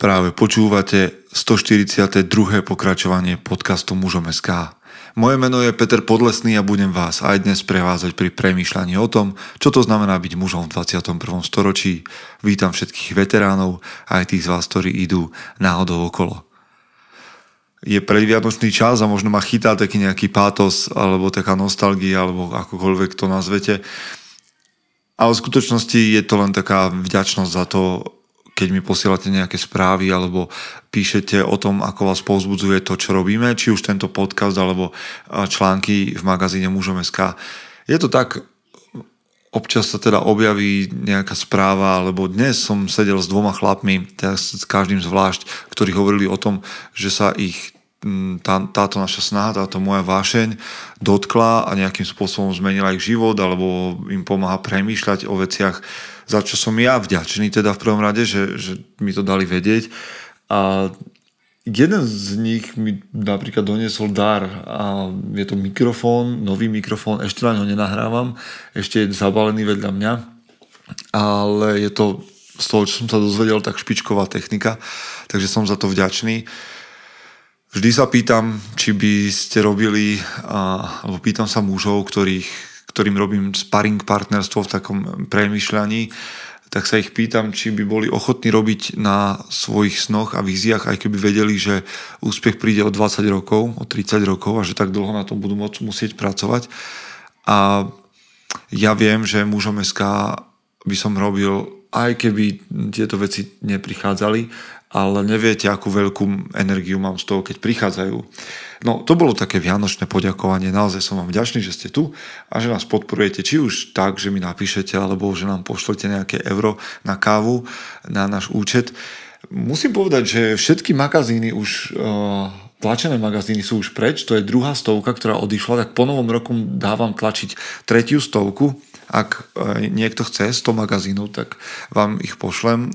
Práve počúvate 142. pokračovanie podcastu Mužom SK. Moje meno je Peter Podlesný a budem vás aj dnes prevázať pri premýšľaní o tom, čo to znamená byť mužom v 21. storočí. Vítam všetkých veteránov, aj tých z vás, ktorí idú náhodou okolo. Je predvianočný čas a možno ma chytá taký nejaký pátos, alebo taká nostalgia, alebo akokoľvek to nazvete. Ale v skutočnosti je to len taká vďačnosť za to, keď mi posielate nejaké správy alebo píšete o tom, ako vás povzbudzuje to, čo robíme, či už tento podcast alebo články v magazíne Mužom SK. Je to tak, občas sa teda objaví nejaká správa, alebo dnes som sedel s dvoma chlapmi, teda s každým zvlášť, ktorí hovorili o tom, že sa ich táto naša snaha, táto moja vášeň dotkla a nejakým spôsobom zmenila ich život alebo im pomáha premýšľať o veciach, za čo som ja vďačný teda v prvom rade, že mi to dali vedieť. A jeden z nich mi napríklad doniesol dar a je to mikrofón, nový mikrofón, ešte na ňo nenahrávam, ešte je zabalený vedľa mňa, ale je to z toho, čo som sa dozvedel, tak špičková technika, takže som za to vďačný. Vždy sa pýtam, či by ste robili, alebo pýtam sa mužov, ktorým robím sparring partnerstvo v takom premýšľaní, tak sa ich pýtam, či by boli ochotní robiť na svojich snoch a víziách, aj keby vedeli, že úspech príde o 20 rokov, o 30 rokov a že tak dlho na tom budú musieť pracovať. A ja viem, že mužom SK by som robil, aj keby tieto veci neprichádzali, ale neviete, akú veľkú energiu mám z toho, keď prichádzajú. No, to bolo také vianočné poďakovanie. Naozaj som vám vďačný, že ste tu a že nás podporujete, či už tak, že mi napíšete, alebo že nám pošlete nejaké euro na kávu, na náš účet. Musím povedať, že všetky magazíny už... Tlačené magazíny sú už preč, to je 200, ktorá odišla, tak po novom roku dávam tlačiť 300. Ak niekto chce 100 magazínov, tak vám ich pošlem,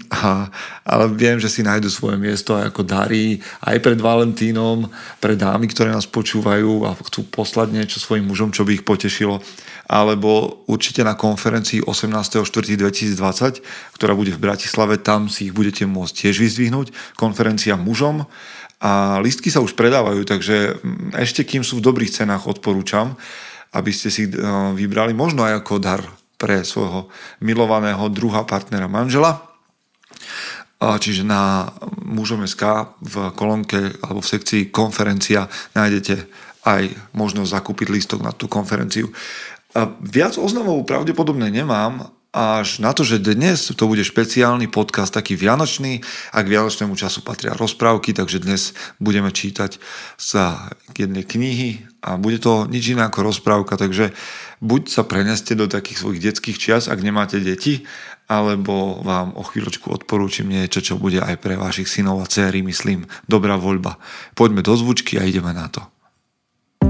ale viem, že si nájdu svoje miesto aj ako darí, aj pred Valentínom, pre dámy, ktoré nás počúvajú a chcú poslať niečo svojim mužom, čo by ich potešilo, alebo určite na konferencii 18.4.2020, ktorá bude v Bratislave, tam si ich budete môcť tiež vyzdvihnúť, konferencia mužom. A lístky sa už predávajú, takže ešte kým sú v dobrých cenách, odporúčam, aby ste si vybrali možno aj ako dar pre svojho milovaného druha, partnera, manžela. Čiže na mužom.sk v kolónke alebo v sekcii konferencia nájdete aj možnosť zakúpiť lístok na tú konferenciu. Viac oznamov pravdepodobne nemám, až na to, že dnes to bude špeciálny podcast, taký vianočný, a k vianočnému času patria rozprávky, takže dnes budeme čítať sa jednej knihy a bude to nič iné ako rozprávka, takže buď sa preneste do takých svojich detských čias, ak nemáte deti, alebo vám o chvíľočku odporúčim niečo, čo bude aj pre vašich synov a dcéry, myslím, dobrá voľba. Poďme do zvučky a ideme na to.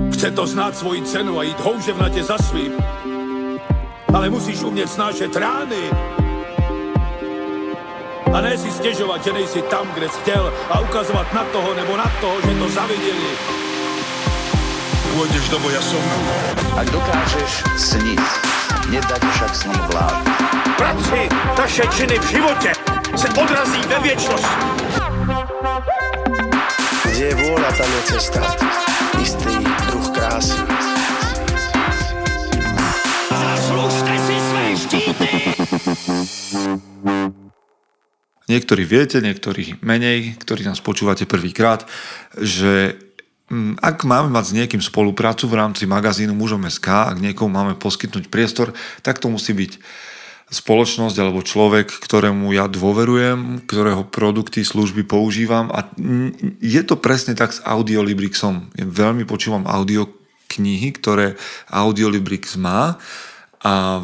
Chce to znáť svoji cenu a ísť houževnate za svým. Ale musíš umět snášet rány a ne si stěžovat, že nejsi tam, kde jsi chtěl a ukazovat na toho nebo na toho, že to zaviděli. Pôjdeš do boja som. Ak dokážeš snít, nedať však snom vlád. Práci taše činy v životě se odrazí ve věčnosti. Kde je vôľa, tam je cesta. Istý druh krásy. Niektorí viete, niektorí menej, ktorí nás počúvate prvýkrát, že ak máme mať s niekým spoluprácu v rámci magazínu Mužom SK, ak niekomu máme poskytnúť priestor, tak to musí byť spoločnosť alebo človek, ktorému ja dôverujem, ktorého produkty, služby používam, a je to presne tak s Audiolibrixom. Ja veľmi počúvam audioknihy, ktoré Audiolibrix má, a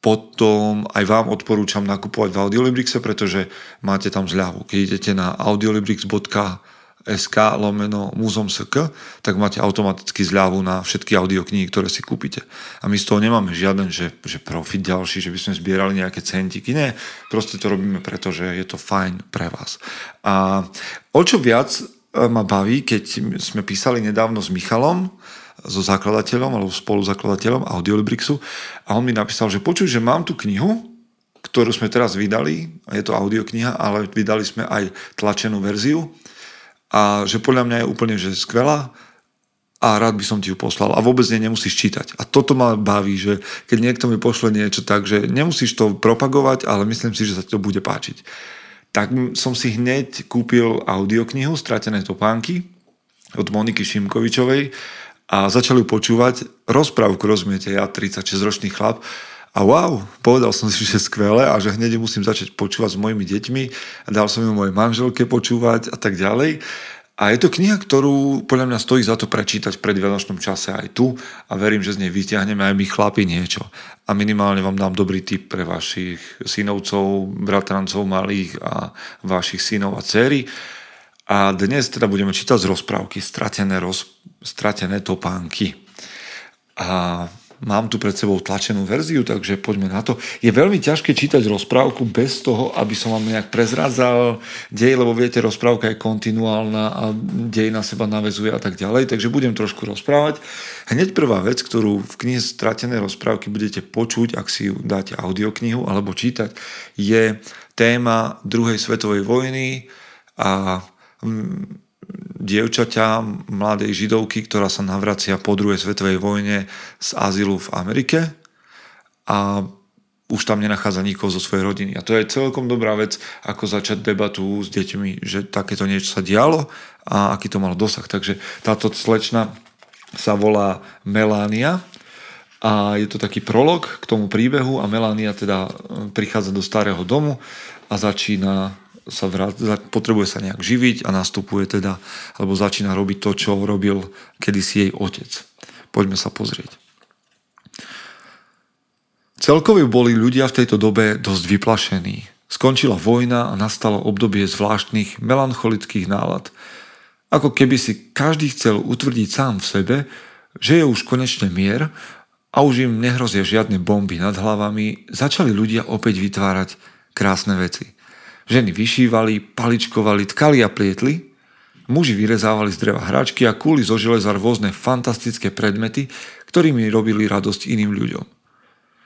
potom aj vám odporúčam nakupovať v Audiolibrixe, pretože máte tam zľavu. Keď idete na audiolibrix.sk/muzom.sk, tak máte automaticky zľavu na všetky audioknihy, ktoré si kúpite. A my z toho nemáme žiaden, že profit ďalší, že by sme zbierali nejaké centiky. Nie, proste to robíme, pretože je to fajn pre vás. A o čo viac ma baví, keď sme písali nedávno s Michalom, so zakladateľom alebo spoluzakladateľom Audiolibrixu, a on mi napísal, že počuj, že mám tú knihu, ktorú sme teraz vydali, je to audiokniha, ale vydali sme aj tlačenú verziu a že podľa mňa je úplne že skvelá a rád by som ti ju poslal a vôbec nemusíš čítať. A toto ma baví, že keď niekto mi pošle niečo tak, že nemusíš to propagovať, ale myslím si, že sa to bude páčiť. Tak som si hneď kúpil audioknihu Stratené topánky od Moniky Šimkovičovej a začal ju počúvať rozprávku, rozumiete, ja 36-ročný chlap a wow, povedal som si, že skvelé a že hneď musím začať počúvať s mojimi deťmi a dal som ju mojej manželke počúvať a tak ďalej. A je to kniha, ktorú podľa mňa stojí za to prečítať v predvianočnom čase aj tu a verím, že z nej vyťahneme aj my chlapi niečo. A minimálne vám dám dobrý tip pre vašich synovcov, bratrancov malých a vašich synov a dcery. A dnes teda budeme čítať z rozprávky Stratené topánky. A mám tu pred sebou tlačenú verziu, takže poďme na to. Je veľmi ťažké čítať rozprávku bez toho, aby som vám nejak prezradzal dej, lebo viete, rozprávka je kontinuálna a dej na seba naväzuje a tak ďalej, takže budem trošku rozprávať. Hneď prvá vec, ktorú v knihe Stratené rozprávky budete počuť, ak si ju dáte audioknihu alebo čítať, je téma druhej svetovej vojny a dievčaťa, mladej židovky, ktorá sa navracia po druhej svetovej vojne z azylu v Amerike a už tam nenachádza nikoho zo svojej rodiny. A to je celkom dobrá vec, ako začať debatu s deťmi, že takéto niečo sa dialo a aký to malo dosah. Takže táto slečna sa volá Melania a je to taký prolog k tomu príbehu a Melania teda prichádza do starého domu a začína potrebuje sa nejak živiť a nastupuje teda, alebo začína robiť to, čo robil kedysi jej otec. Poďme sa pozrieť. Celkovo boli ľudia v tejto dobe dosť vyplašení. Skončila vojna a nastalo obdobie zvláštnych melancholických nálad. Ako keby si každý chcel utvrdiť sám v sebe, že je už konečne mier a už im nehrozia žiadne bomby nad hlavami, začali ľudia opäť vytvárať krásne veci. Ženy vyšívali, paličkovali, tkali a plietli, muži vyrezávali z dreva hračky a kúli zo železa rôzne fantastické predmety, ktorými robili radosť iným ľuďom.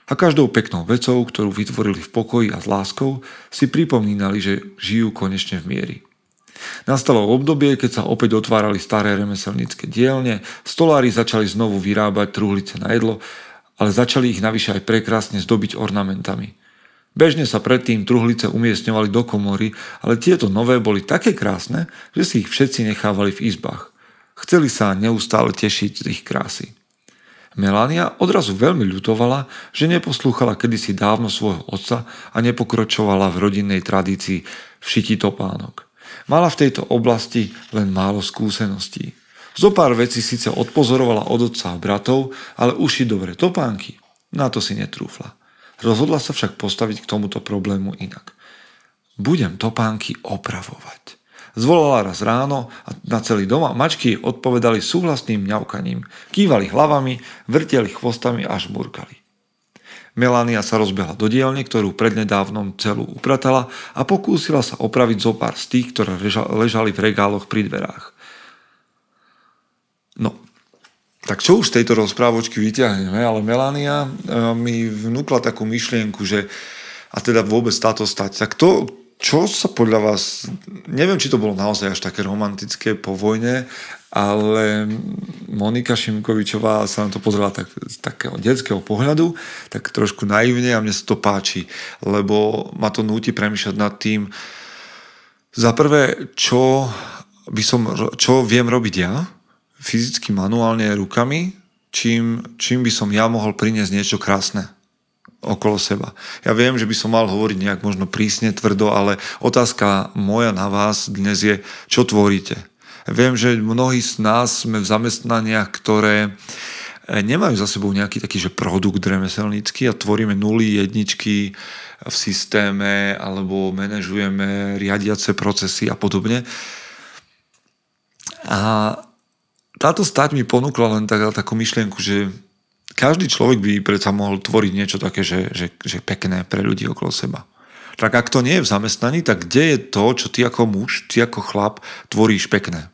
A každou peknou vecou, ktorú vytvorili v pokoji a s láskou, si pripomínali, že žijú konečne v mieri. Nastalo obdobie, keď sa opäť otvárali staré remeselnícke dielne, stolári začali znovu vyrábať truhlice na jedlo, ale začali ich navyše aj prekrásne zdobiť ornamentami. Bežne sa predtým truhlice umiestňovali do komory, ale tieto nové boli také krásne, že si ich všetci nechávali v izbách. Chceli sa neustále tešiť z ich krásy. Melania odrazu veľmi ľutovala, že neposlúchala kedysi dávno svojho otca a nepokročovala v rodinnej tradícii v šití topánok. Mala v tejto oblasti len málo skúseností. Zopár vecí síce odpozorovala od otca a bratov, ale uši dobre topánky. Na to si netrúfla. Rozhodla sa však postaviť k tomuto problému inak. Budem topánky opravovať. Zvolala raz ráno a na celý dom a mačky odpovedali súhlasným mňaukaním. Kývali hlavami, vrteli chvostami a žmurkali. Melania sa rozbehla do dielne, ktorú prednedávnom celú upratala a pokúsila sa opraviť zopár z tých, ktoré ležali v regáloch pri dverách. No, tak čo už z tejto rozprávočky vyťahneme, ale Melania mi vnúkla takú myšlienku, že a teda vôbec táto stať. Tak to, čo sa podľa vás, neviem, či to bolo naozaj až také romantické po vojne, ale Monika Šimkovičová sa na to pozrela tak, z takého detského pohľadu, tak trošku naivne a mne sa to páči, lebo ma to núti premýšľať nad tým, za prvé, čo viem robiť ja, fyzicky, manuálne, rukami, čím by som ja mohol priniesť niečo krásne okolo seba. Ja viem, že by som mal hovoriť nejak možno prísne, tvrdo, ale otázka moja na vás dnes je, čo tvoríte. Ja viem, že mnohí z nás sme v zamestnaniach, ktoré nemajú za sebou nejaký taký, že produkt remeselnícky a tvoríme nuly, jedničky v systéme alebo manažujeme riadiace procesy a podobne. A táto stať mi ponúkla len takú myšlienku, že každý človek by predsa mohol tvoriť niečo také, že pekné pre ľudí okolo seba. Tak ak to nie je v zamestnaní, tak kde je to, čo ty ako muž, ty ako chlap tvoríš pekné?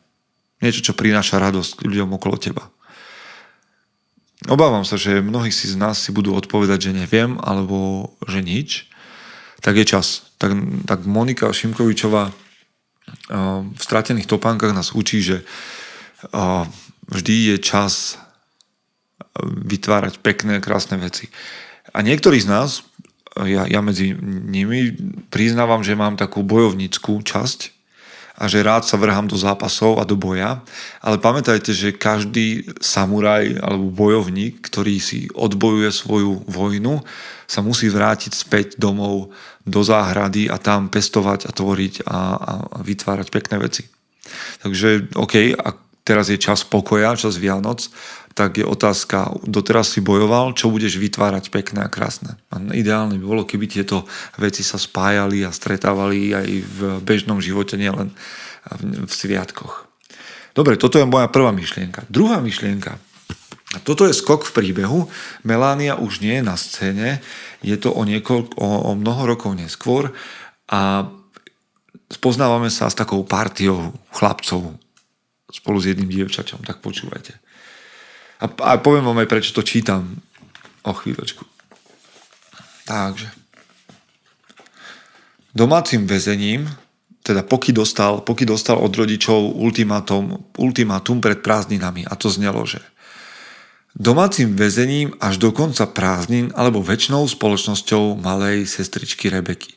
Niečo, čo prináša radosť ľuďom okolo teba. Obávam sa, že mnohí z nás si budú odpovedať, že neviem, alebo že nič. tak je čas. Tak Monika Šimkovičová v Stratených topánkach nás učí, že vždy je čas vytvárať pekné, krásne veci. A niektorí z nás, ja medzi nimi, priznávam, že mám takú bojovníckú časť a že rád sa vrhám do zápasov a do boja, ale pamätajte, že každý samuraj alebo bojovník, ktorý si odbojuje svoju vojnu, sa musí vrátiť späť domov do záhrady a tam pestovať a tvoriť a vytvárať pekné veci. Takže OK, a teraz je čas pokoja, čas Vianoc, tak je otázka, doteraz si bojoval, čo budeš vytvárať pekné a krásne. A ideálne by bolo, keby tieto veci sa spájali a stretávali aj v bežnom živote, nielen v sviatkoch. Dobre, toto je moja prvá myšlienka. Druhá myšlienka. Toto je skok v príbehu. Melania už nie je na scéne. Je to o mnoho rokov neskôr a spoznávame sa s takou partiou chlapcov spolu s jedným dievčaťom. Tak počúvajte. A poviem vám aj, prečo to čítam o chvíľočku. Takže. Domácim väzením, teda poky dostal od rodičov ultimátum pred prázdninami. A to znelo, že domácim väzením až do konca prázdnin alebo väčšnou spoločnosťou malej sestričky Rebeky.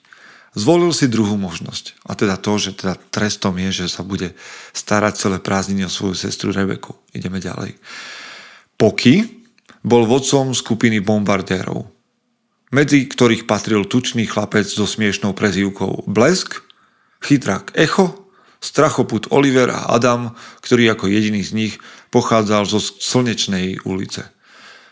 Zvolil si druhú možnosť. A teda to, že teda trestom je, že sa bude starať celé prázdniny o svoju sestru Rebeku. Ideme ďalej. Poky bol vodcom skupiny bombardérov, medzi ktorých patril tučný chlapec so smiešnou prezývkou Blesk, chytrák Echo, strachoput Oliver a Adam, ktorý ako jediný z nich pochádzal zo Slnečnej ulice.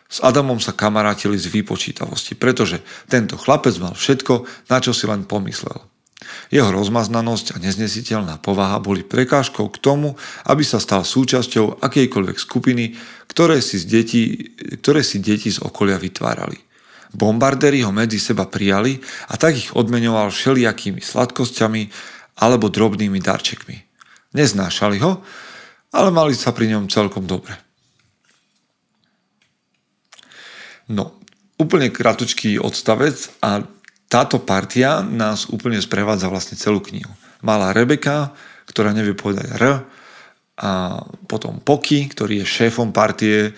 S Adamom sa kamarátili z výpočítavosti, pretože tento chlapec mal všetko, na čo si len pomyslel. Jeho rozmaznanosť a neznesiteľná povaha boli prekážkou k tomu, aby sa stal súčasťou akejkoľvek skupiny, ktoré si deti z okolia vytvárali. Bombardéri ho medzi seba prijali a tak ich odmeňoval všelijakými sladkosťami alebo drobnými darčekmi. Neznášali ho, ale mali sa pri ňom celkom dobre. No, úplne kratučký odstavec a táto partia nás úplne sprevádza vlastne celú knihu. Malá Rebeka, ktorá nevie povedať R, a potom Poky, ktorý je šéfom partie,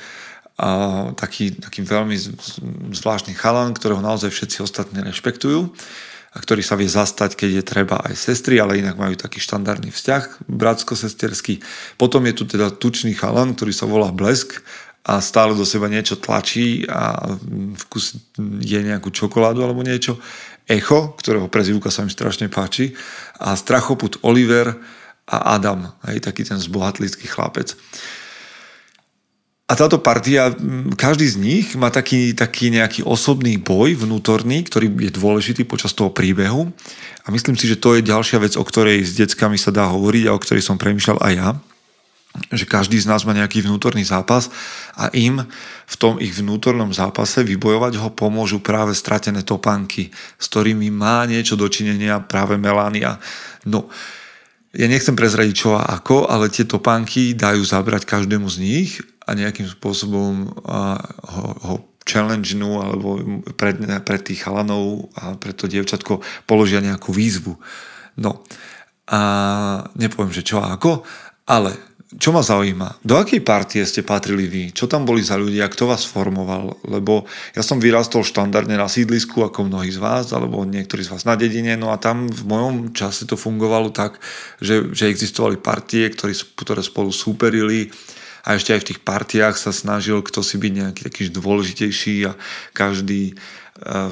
a taký veľmi zvláštny chalan, ktorého naozaj všetci ostatní rešpektujú a ktorý sa vie zastať, keď je treba aj sestry, ale inak majú taký štandardný vzťah bratsko-sesterský. Potom je tu teda tučný chalan, ktorý sa volá Blesk a stále do seba niečo tlačí a vkus je nejakú čokoládu alebo niečo. Echo, ktorého prezývka sa mi strašne páči, a strachoput Oliver a Adam, aj taký ten zbohatlícky chlapec. A táto partia, každý z nich má taký nejaký osobný boj vnútorný, ktorý je dôležitý počas toho príbehu. A myslím si, že to je ďalšia vec, o ktorej s deckami sa dá hovoriť a o ktorej som premýšľal aj ja. Že každý z nás má nejaký vnútorný zápas a im v tom ich vnútornom zápase vybojovať ho pomôžu práve stratené topánky, s ktorými má niečo dočinenia práve Melania. No, ja nechcem prezradiť čo a ako, ale tie topánky dajú zabrať každému z nich a nejakým spôsobom ho challenge-nú alebo pred tých chalanov a pred to dievčatko položia nejakú výzvu. No, a nepoviem, že čo a ako, ale čo ma zaujíma? Do akej partie ste patrili vy? Čo tam boli za ľudia? Kto vás formoval? Lebo ja som vyrastol štandardne na sídlisku, ako mnohí z vás, alebo niektorí z vás na dedine, no a tam v mojom čase to fungovalo tak, že existovali partie, ktoré spolu súperili a ešte aj v tých partiách sa snažil kto si byť nejaký taký dôležitejší a každý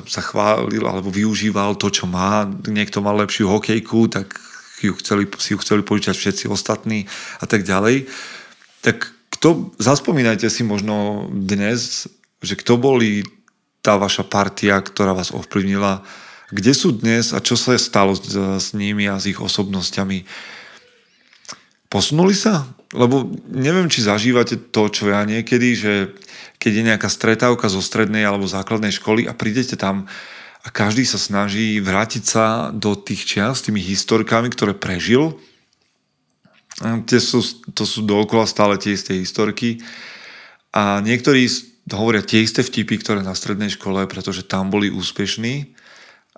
sa chválil alebo využíval to, čo má. Niekto mal lepšiu hokejku, tak si ju chceli požičať všetci ostatní a tak ďalej. Tak zaspomínajte si možno dnes, že kto boli tá vaša partia, ktorá vás ovplyvnila, kde sú dnes a čo sa stalo s nimi a s ich osobnostiami. Posunuli sa? Lebo neviem, či zažívate to, čo ja niekedy, že keď je nejaká stretávka zo strednej alebo základnej školy a prídete tam a každý sa snaží vrátiť sa do tých čias s tými historkami, ktoré prežil. To sú dookola stále tie isté historky. A niektorí hovoria tie isté vtipy, ktoré na strednej škole, pretože tam boli úspešní.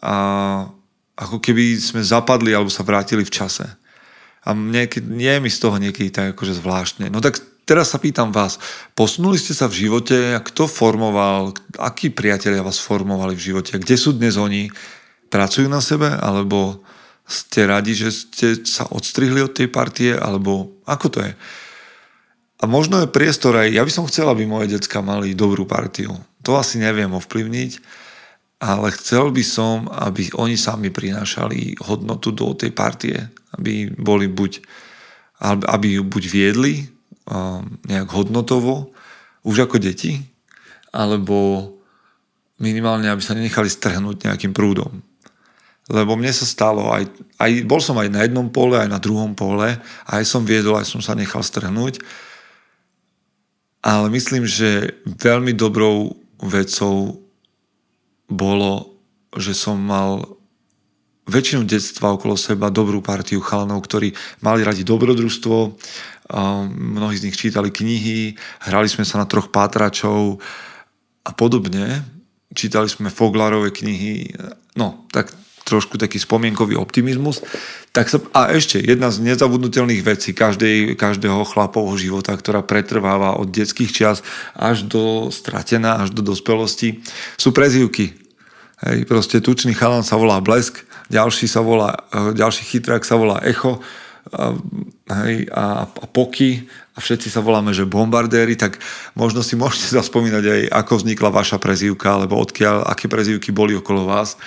A ako keby sme zapadli alebo sa vrátili v čase. A nie je mi z toho niekedy tak akože zvláštne. No tak teraz sa pýtam vás, posunuli ste sa v živote a kto formoval, akí priatelia vás formovali v živote? Kde sú dnes oni? Pracujú na sebe? Alebo ste radi, že ste sa odstrihli od tej partie? Alebo ako to je? A možno je priestor aj, ja by som chcel, aby moje decka mali dobrú partiu. To asi neviem ovplyvniť, ale chcel by som, aby oni sami prinášali hodnotu do tej partie. Aby boli buď viedli nejak hodnotovo, už ako deti, alebo minimálne, aby sa nenechali strhnúť nejakým prúdom. Lebo mne sa stalo, bol som aj na jednom pole, aj na druhom pole, aj som viedol, aj som sa nechal strhnúť. Ale myslím, že veľmi dobrou vecou bolo, že som mal väčšinu detstva okolo seba dobrú partiu chalanov, ktorí mali radi dobrodružstvo, mnohí z nich čítali knihy, hrali sme sa na troch pátračov a podobne. Čítali sme Foglarove knihy, no tak trošku taký spomienkový optimizmus. A ešte jedna z nezabudnutelných vecí každého chlapovho života, ktorá pretrváva od detských čias až do dospelosti, sú prezývky. Hej, proste tučný chalan sa volá Blesk, ďalší chytrák sa volá Echo, hej, a Poky, a všetci sa voláme, že bombardéri, tak možno si môžete zaspomínať aj, ako vznikla vaša prezývka, alebo odkiaľ, aké prezývky boli okolo vás.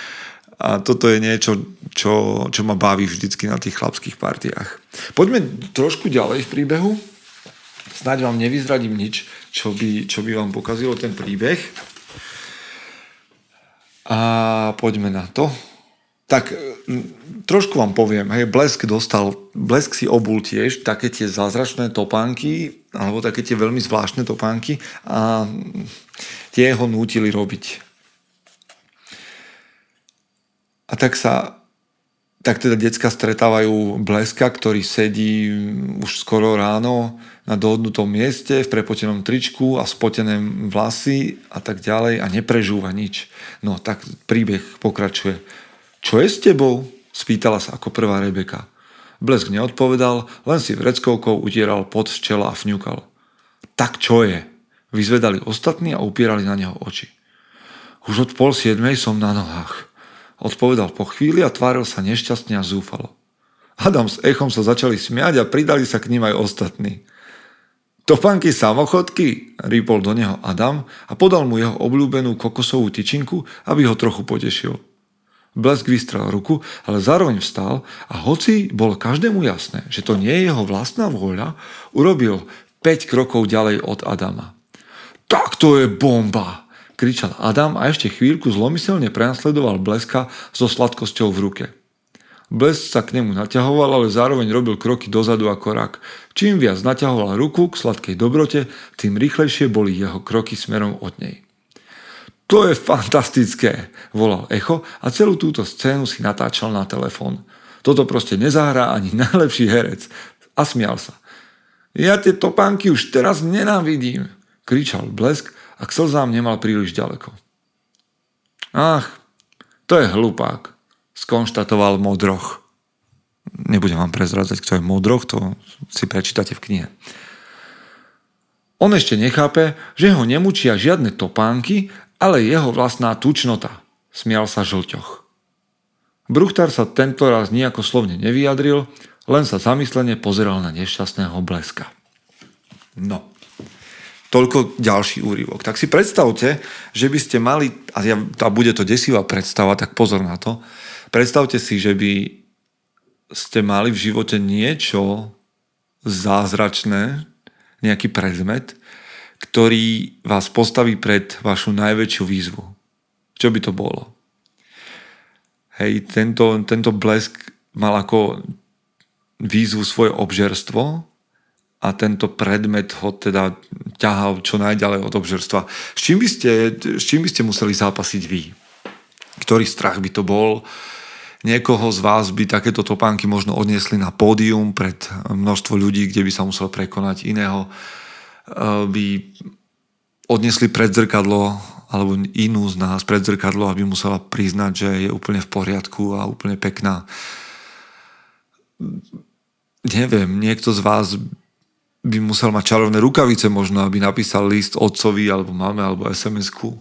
A toto je niečo, čo ma baví vždycky na tých chlapských partiách. Poďme trošku ďalej v príbehu. Snáď vám nevyzradím nič, čo by vám pokazilo ten príbeh. A poďme na to. Tak trošku vám poviem. Hej, Blesk si obul tiež také tie zázračné topánky, alebo také tie veľmi zvláštne topánky, a tie ho nútili robiť. A tak teda decka stretávajú Bleska, ktorý sedí už skoro ráno na dohodnutom mieste v prepotenom tričku a spotené vlasy a tak ďalej a neprežúva nič. No tak príbeh pokračuje. Čo je s tebou? Spýtala sa ako prvá Rebeka. Blesk neodpovedal, len si vreckovkou utieral pot z čela a fňukal. Tak čo je? Vyzvedali ostatní a upierali na neho oči. Už od 6:30 som na nohách. Odpovedal po chvíli a tváril sa nešťastne a zúfalo. Adam s Echom sa začali smiať a pridali sa k ním aj ostatní. Topánky samochodky, rýpol do neho Adam a podal mu jeho obľúbenú kokosovú tyčinku, aby ho trochu potešil. Blesk vystrel ruku, ale zároveň vstal a hoci bolo každému jasné, že to nie je jeho vlastná vôľa, urobil 5 krokov ďalej od Adama. Tak to je bomba! Kričal Adam a ešte chvíľku zlomyselne prenasledoval Bleska so sladkosťou v ruke. Blesk sa k nemu naťahoval, ale zároveň robil kroky dozadu ako rak. Čím viac naťahoval ruku k sladkej dobrote, tým rýchlejšie boli jeho kroky smerom od nej. To je fantastické, volal Echo a celú túto scénu si natáčal na telefón. Toto proste nezahrá ani najlepší herec. A smial sa. Ja tie topánky už teraz nenávidím, kričal Blesk a k slzám nemal príliš ďaleko. Ach, to je hlupák, skonštatoval Modroch. Nebudem vám prezrádzať, kto je Modroch, to si prečítate v knihe. On ešte nechápe, že ho nemučia žiadne topánky, ale jeho vlastná tučnota, smial sa Žlťoch. Bruchtár sa tento raz nejako slovne nevyjadril, len sa zamyslene pozeral na nešťastného Bleska. No. Toľko ďalší úryvok. Tak si predstavte, že by ste mali, a bude to desivá predstava, tak pozor na to, predstavte si, že by ste mali v živote niečo zázračné, nejaký predmet, ktorý vás postaví pred vašu najväčšiu výzvu. Čo by to bolo? Hej, tento Blesk mal ako výzvu svoje obžerstvo, a tento predmet ho teda ťahal čo najďalej od obžerstva. S čím by ste museli zápasiť vy? Ktorý strach by to bol? Niekoho z vás by takéto topánky možno odniesli na pódium pred množstvo ľudí, kde by sa musel prekonať. Iného by odniesli pred zrkadlo alebo inú z nás pred zrkadlo, aby musela priznať, že je úplne v poriadku a úplne pekná. Neviem, niekto z vás by musel mať čarovné rukavice možno, aby napísal list otcovi alebo mame, alebo SMS-ku.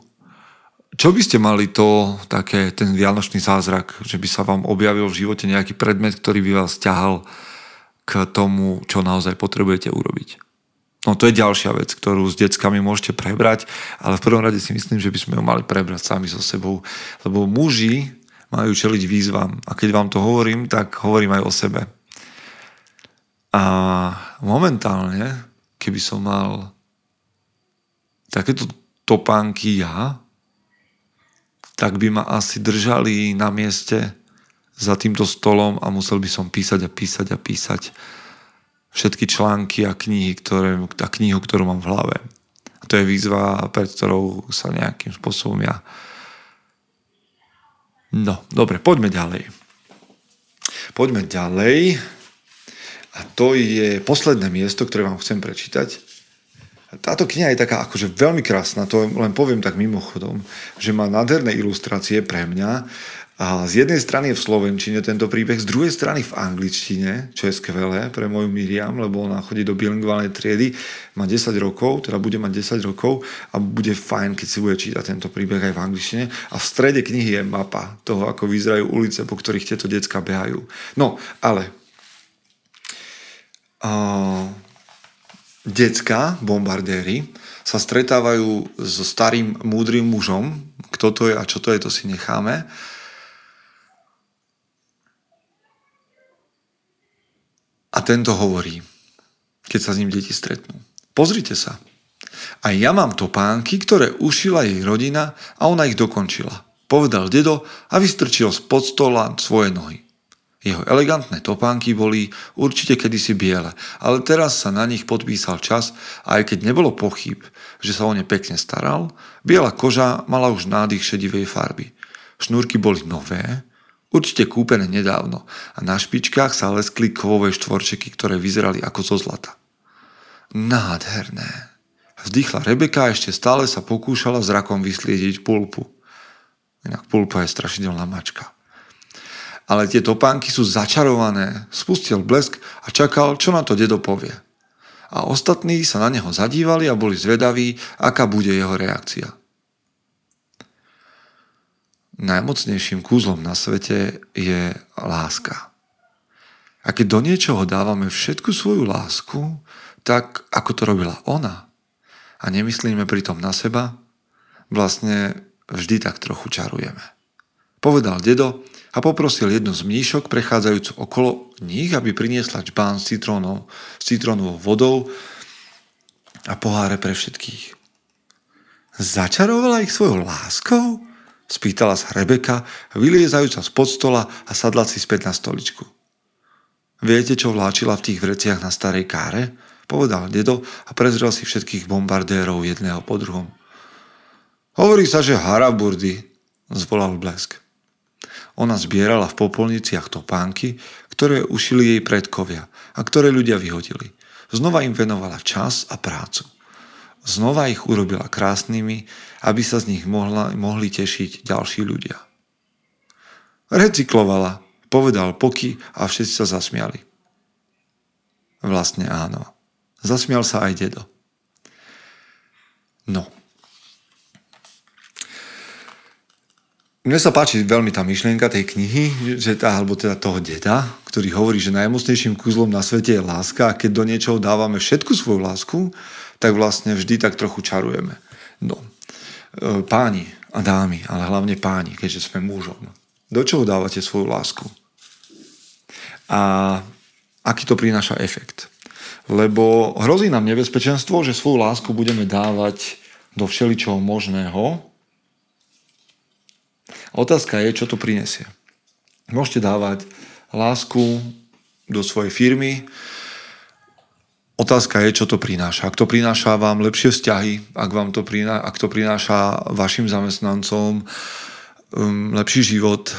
Čo by ste mali to, také, ten vianočný zázrak, že by sa vám objavil v živote nejaký predmet, ktorý by vás ťahal k tomu, čo naozaj potrebujete urobiť? No to je ďalšia vec, ktorú s deckami môžete prebrať, ale v prvom rade si myslím, že by sme ju mali prebrať sami so sebou, lebo muži majú čeliť výzvam a keď vám to hovorím, tak hovorím aj o sebe. A momentálne, keby som mal takéto topánky ja, tak by ma asi držali na mieste za týmto stolom a musel by som písať všetky články a knihy, knihu, ktorú mám v hlave. A to je výzva, pred ktorou sa nejakým spôsobom ja... No, dobre, poďme ďalej. A to je posledné miesto, ktoré vám chcem prečítať. Táto kniha je taká akože veľmi krásna, to len poviem tak mimochodom, že má nádherné ilustrácie pre mňa. A z jednej strany je v slovenčine tento príbeh, z druhej strany v angličtine, čo je skvelé pre moju Miriam, lebo ona chodí do bilingválnej triedy, má 10 rokov, teda bude mať 10 rokov a bude fajn, keď si bude čítať tento príbeh aj v angličtine. A v strede knihy je mapa toho, ako vyzerajú ulice, po ktorých tieto decká behajú. No, ale decká, bombardéri, sa stretávajú so starým múdrym mužom. Kto to je a čo to je, to si necháme. A tento hovorí, keď sa s ním deti stretnú. Pozrite sa. A ja mám topánky, ktoré ušila jej rodina a ona ich dokončila. Povedal dedo a vystrčil spod stola svoje nohy. Jeho elegantné topánky boli určite kedysi biele, ale teraz sa na nich podpísal čas a aj keď nebolo pochýb, že sa o ne pekne staral, biela koža mala už nádych šedivej farby. Šnúrky boli nové, určite kúpené nedávno a na špičkách sa leskli kovové štvorčeky, ktoré vyzerali ako zo zlata. Nádherné. Vzdýchla Rebeka a ešte stále sa pokúšala zrakom vysliediť pulpu. Inak pulpa je strašidelná mačka. Ale tie topánky sú začarované. Spustil blesk a čakal, čo na to dedo povie. A ostatní sa na neho zadívali a boli zvedaví, aká bude jeho reakcia. Najmocnejším kúzlom na svete je láska. A keď do niečoho dávame všetku svoju lásku, tak ako to robila ona, a nemyslíme pritom na seba, vlastne vždy tak trochu čarujeme. Povedal dedo a poprosil jednu z mníšok prechádzajúcu okolo nich, aby priniesla džbán s citrónovou vodou a poháre pre všetkých. Začarovala ich svojou láskou? Spýtala sa Rebeka, vyliezajúca spod stola a sadla si späť na stoličku. Viete, čo vláčila v tých vreciach na starej káre? Povedal dedo a prezrel si všetkých bombardérov jedného po druhom. Hovorí sa, že haraburdy, zvolal blesk. Ona zbierala v popolniciach topánky, ktoré ušili jej predkovia a ktoré ľudia vyhodili. Znova im venovala čas a prácu. Znova ich urobila krásnymi, aby sa z nich mohli tešiť ďalší ľudia. Recyklovala, povedal Poky a všetci sa zasmiali. Vlastne áno. Zasmial sa aj dedo. No. Mne sa páči veľmi tá myšlienka tej knihy, že toho deda, ktorý hovorí, že najmocnejším kúzlom na svete je láska a keď do niečoho dávame všetku svoju lásku, tak vlastne vždy tak trochu čarujeme. No, páni a dámy, ale hlavne páni, keďže sme mužom. Do čoho dávate svoju lásku? A aký to prináša efekt? Lebo hrozí nám nebezpečenstvo, že svoju lásku budeme dávať do všeličoho možného. Otázka je, čo to prinesie. Môžete dávať lásku do svojej firmy. Otázka je, čo to prináša. Ak to prináša vám lepšie vzťahy, ak to prináša vašim zamestnancom lepší život,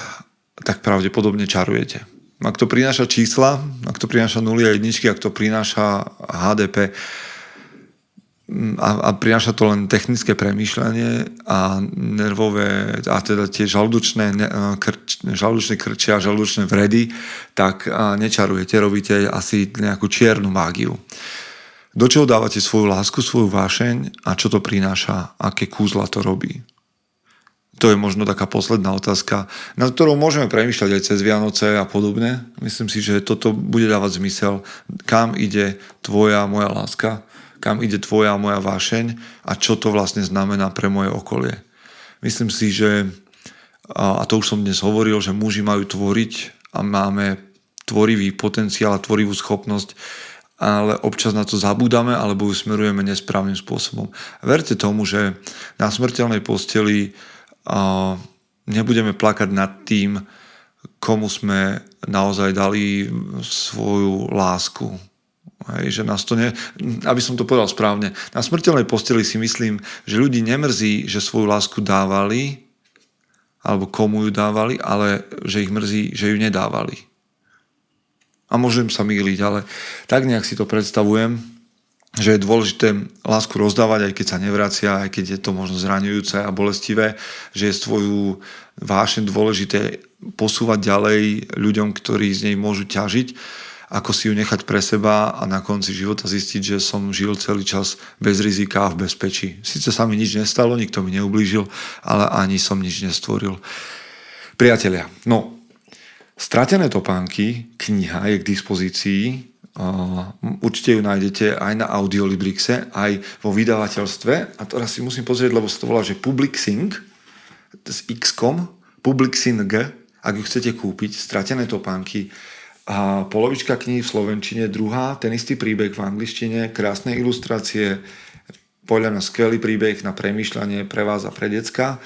tak pravdepodobne čarujete. Ak to prináša čísla, ak to prináša nuly a jedničky, ak to prináša HDP, a prináša to len technické premýšľanie a nervové a teda tie žalúdočné krčia, žalúdočné vredy, tak nečarujete, robíte asi nejakú čiernu mágiu. Do čoho dávate svoju lásku, svoju vášeň a čo to prináša, aké kúzla to robí? To je možno taká posledná otázka, na ktorou môžeme premýšľať aj cez Vianoce a podobne. Myslím si, že toto bude dávať zmysel, kam ide tvoja moja láska, kam ide tvoja moja vášeň a čo to vlastne znamená pre moje okolie. Myslím si, že, a to už som dnes hovoril, že muži majú tvoriť a máme tvorivý potenciál a tvorivú schopnosť, ale občas na to zabúdame alebo ju smerujeme nesprávnym spôsobom. Verte tomu, že na smrteľnej posteli a nebudeme plakať nad tým, komu sme naozaj dali svoju lásku. Hej, že nás to aby som to povedal správne. Na smrteľnej posteli si myslím, že ľudí nemrzí, že svoju lásku dávali, alebo komu ju dávali, ale že ich mrzí, že ju nedávali. A môžem sa mýliť, ale tak nejak si to predstavujem, že je dôležité lásku rozdávať, aj keď sa nevracia, aj keď je to možno zraňujúce a bolestivé, že je svoju vášeň dôležité posúvať ďalej ľuďom, ktorí z nej môžu ťažiť, ako si ju nechať pre seba a na konci života zistiť, že som žil celý čas bez rizika a v bezpečí. Sice sa mi nič nestalo, nikto mi neublížil, ale ani som nič nestvoril. Priatelia, no, Stratené topánky, kniha je k dispozícii, určite ju nájdete aj na Audiolibrixe, aj vo vydavateľstve. A teraz si musím pozrieť, lebo sa to volá, že Publixing s X-kom, Publixing, ak ju chcete kúpiť, Stratené topánky. A polovička kníh v slovenčine, druhá, ten istý príbeh v angličtine, krásne ilustrácie, podľa mňa skvelý príbeh na premýšľanie pre vás a pre decka.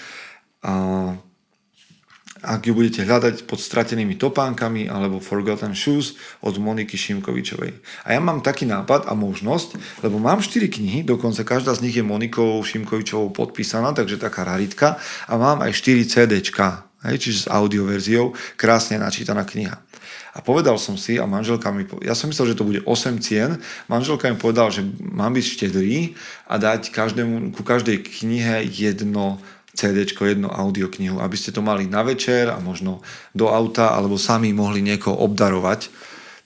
Ak ju budete hľadať pod Stratenými topánkami alebo Forgotten shoes od Moniky Šimkovičovej. A ja mám taký nápad a možnosť, lebo mám 4 knihy, dokonca každá z nich je Monikou Šimkovičovou podpísaná, takže taká raritka. A mám aj 4 CDčka, hej, čiže s audioverziou, krásne načítaná kniha. A povedal som si a manželka mi povedala, ja som myslel, že to bude 8 cien, manželka mi povedala, že mám byť štedrý a dať ku každej knihe jedno CDčko, jednu audioknihu, aby ste to mali na večer a možno do auta, alebo sami mohli niekoho obdarovať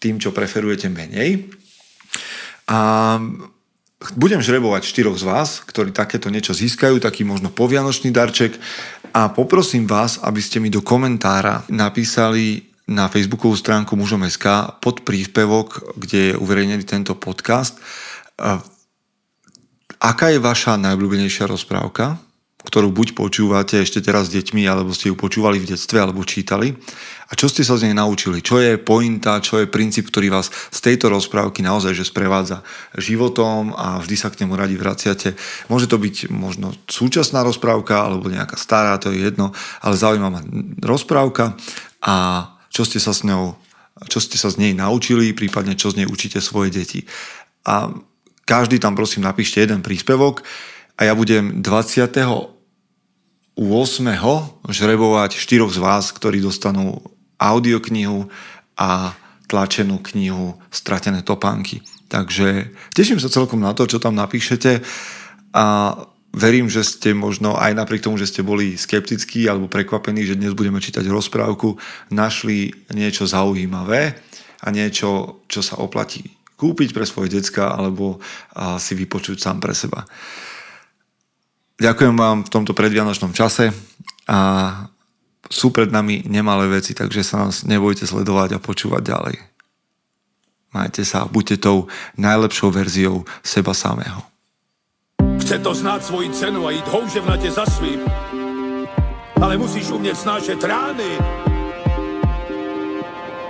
tým, čo preferujete menej. A budem žrebovať 4 z vás, ktorí takéto niečo získajú, taký možno povianočný darček, a poprosím vás, aby ste mi do komentára napísali na facebookovú stránku Mužom SK pod príspevok, kde je uverejnený tento podcast. Aká je vaša najobľúbenejšia rozprávka, ktorú buď počúvate ešte teraz s deťmi, alebo ste ju počúvali v detstve, alebo čítali. A čo ste sa z nej naučili? Čo je pointa, čo je princíp, ktorý vás z tejto rozprávky naozaj že sprevádza životom a vždy sa k nemu radi vraciate. Môže to byť možno súčasná rozprávka, alebo nejaká stará, to je jedno, ale zaujíma ma rozprávka a čo ste sa z nej naučili, prípadne čo z nej učíte svoje deti. A každý tam prosím napíšte jeden príspevok, a ja budem 28. žrebovať 4 z vás, ktorí dostanú audioknihu a tlačenú knihu Stratené topánky. Takže teším sa celkom na to, čo tam napíšete a verím, že ste možno aj napriek tomu, že ste boli skeptickí alebo prekvapení, že dnes budeme čítať rozprávku, našli niečo zaujímavé a niečo, čo sa oplatí kúpiť pre svoje decka alebo si vypočuť sám pre seba. Ďakujem vám v tomto predvianočnom čase a sú pred nami nemalé veci, takže sa nás nebojte sledovať a počúvať ďalej. Majte sa a buďte tou najlepšou verziou seba samého. Chce to znáť svoji cenu a íť houževnate za svým, ale musíš umieť snášať rány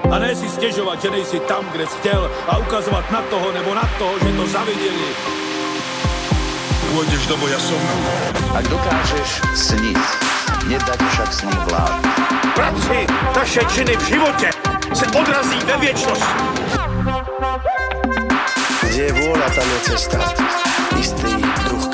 a ne si stěžovať, že nejsi tam, kde si chtěl a ukazovať na toho nebo na toho, že to zavideli. Pôjdeš do boja som. Ak dokážeš sniť, nedať však snom vlád. Práci, taše činy v živote se odrazí ve viečnosti. Kde je vôľa, tam je cesta. Istý druh.